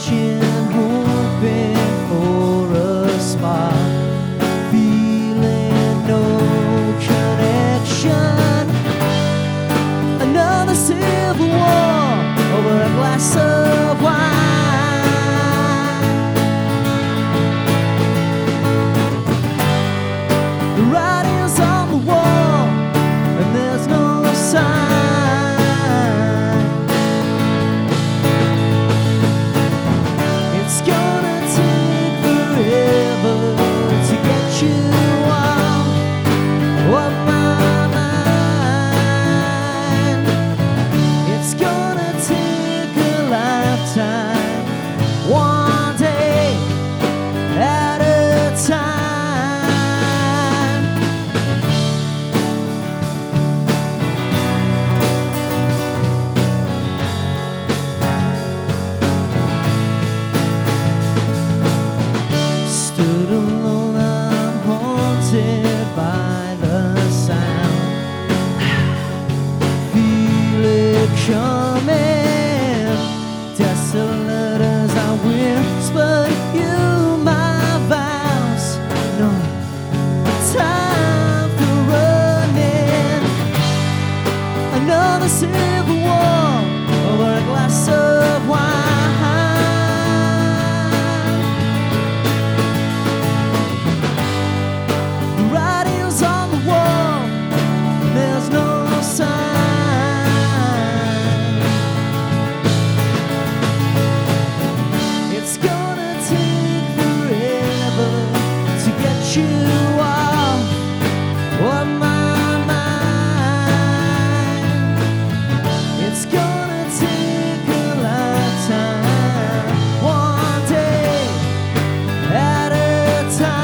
Watching, hoping for a smile, feeling no connection. Another civil war over a glass of wine. The writing's on the wall, and there's no sign. By the sound, feel it coming, desolate as I whisper you my vows. No time for running. Another civil war over a glass of wine. You are on my mind. It's gonna take a lifetime, one day at a time.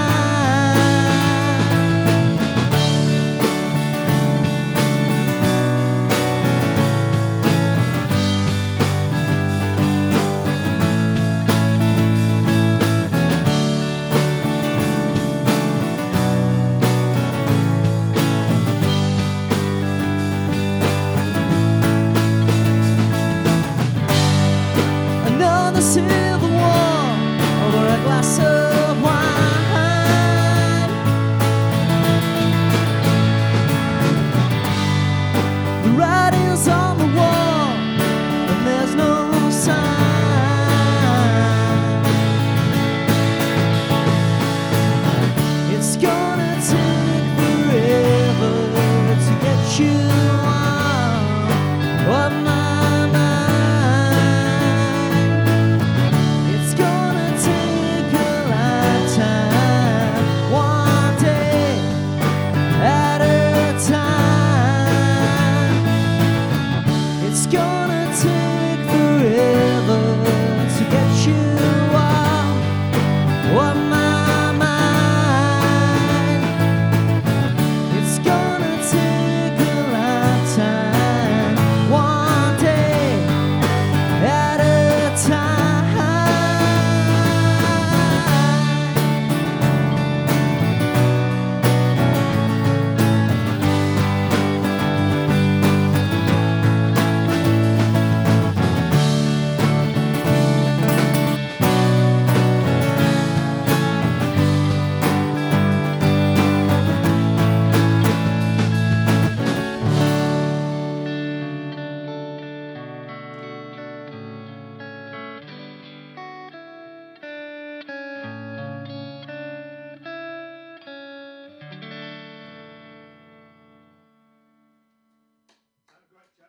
Civil war over a glass of wine. The writing's on the wall, and there's no sign. It's gonna take forever to get you out of my It's gonna